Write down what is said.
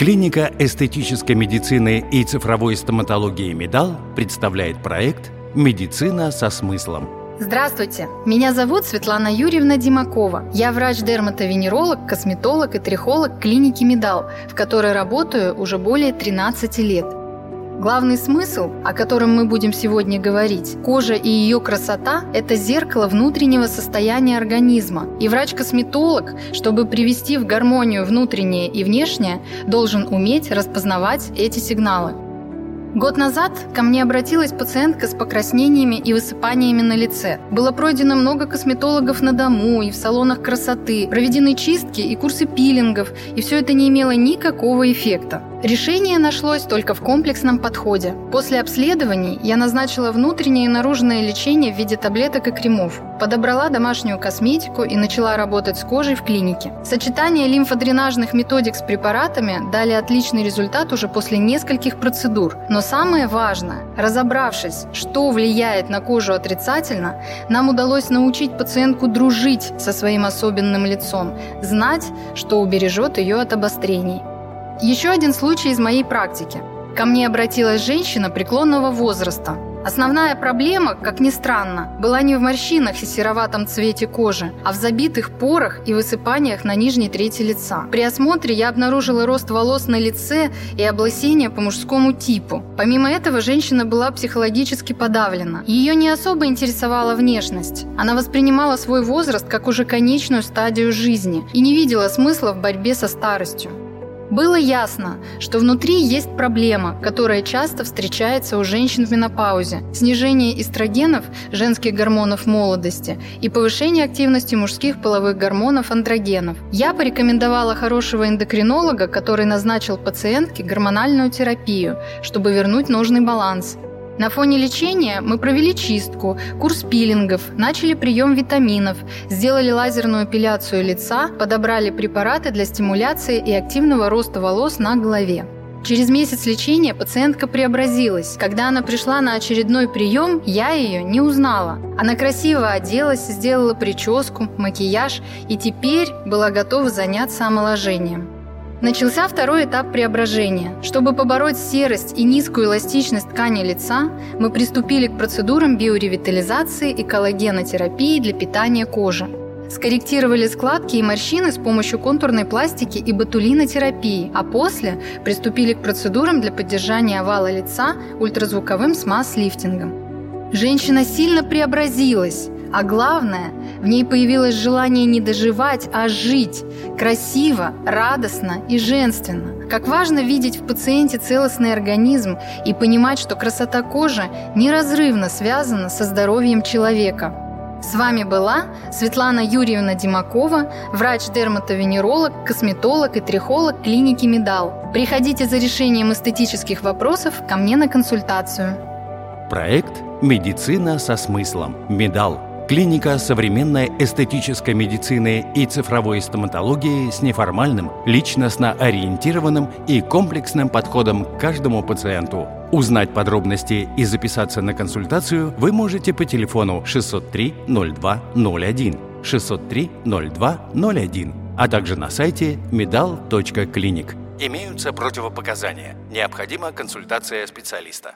Клиника эстетической медицины и цифровой стоматологии «МедАЛ» представляет проект «Медицина со смыслом». Здравствуйте! Меня зовут Светлана Юрьевна Димакова. Я врач-дерматовенеролог, косметолог и трихолог клиники «МедАЛ», в которой работаю уже более 13 лет. Главный смысл, о котором мы будем сегодня говорить, кожа и ее красота – это зеркало внутреннего состояния организма. И врач-косметолог, чтобы привести в гармонию внутреннее и внешнее, должен уметь распознавать эти сигналы. Год назад ко мне обратилась пациентка с покраснениями и высыпаниями на лице. Было пройдено много косметологов на дому и в салонах красоты, проведены чистки и курсы пилингов, и все это не имело никакого эффекта. Решение нашлось только в комплексном подходе. После обследований я назначила внутреннее и наружное лечение в виде таблеток и кремов, подобрала домашнюю косметику и начала работать с кожей в клинике. Сочетание лимфодренажных методик с препаратами дали отличный результат уже после нескольких процедур. Но самое важное, разобравшись, что влияет на кожу отрицательно, нам удалось научить пациентку дружить со своим особенным лицом, знать, что убережет ее от обострений. Еще один случай из моей практики. Ко мне обратилась женщина преклонного возраста. Основная проблема, как ни странно, была не в морщинах и сероватом цвете кожи, а в забитых порах и высыпаниях на нижней трети лица. При осмотре я обнаружила рост волос на лице и облысение по мужскому типу. Помимо этого, женщина была психологически подавлена. Ее не особо интересовала внешность. Она воспринимала свой возраст как уже конечную стадию жизни и не видела смысла в борьбе со старостью. Было ясно, что внутри есть проблема, которая часто встречается у женщин в менопаузе – снижение эстрогенов, женских гормонов молодости, и повышение активности мужских половых гормонов андрогенов. Я порекомендовала хорошего эндокринолога, который назначил пациентке гормональную терапию, чтобы вернуть нужный баланс. На фоне лечения мы провели чистку, курс пилингов, начали прием витаминов, сделали лазерную эпиляцию лица, подобрали препараты для стимуляции и активного роста волос на голове. Через месяц лечения пациентка преобразилась. Когда она пришла на очередной прием, я ее не узнала. Она красиво оделась, сделала прическу, макияж и теперь была готова заняться омоложением. Начался второй этап преображения. Чтобы побороть серость и низкую эластичность ткани лица, мы приступили к процедурам биоревитализации и коллагенотерапии для питания кожи. Скорректировали складки и морщины с помощью контурной пластики и ботулинотерапии, а после приступили к процедурам для поддержания овала лица ультразвуковым SMAS-лифтингом. Женщина сильно преобразилась, а главное, в ней появилось желание не доживать, а жить красиво, радостно и женственно. Как важно видеть в пациенте целостный организм и понимать, что красота кожи неразрывно связана со здоровьем человека. С вами была Светлана Юрьевна Димакова, врач-дерматовенеролог, косметолог и трихолог клиники «МедАЛ». Приходите за решением эстетических вопросов ко мне на консультацию. Проект «Медицина со смыслом. МедАЛ». Клиника современной эстетической медицины и цифровой стоматологии с неформальным, личностно-ориентированным и комплексным подходом к каждому пациенту. Узнать подробности и записаться на консультацию вы можете по телефону 603 0201, 603 0201, а также на сайте medal.clinic. Имеются противопоказания. Необходима консультация специалиста.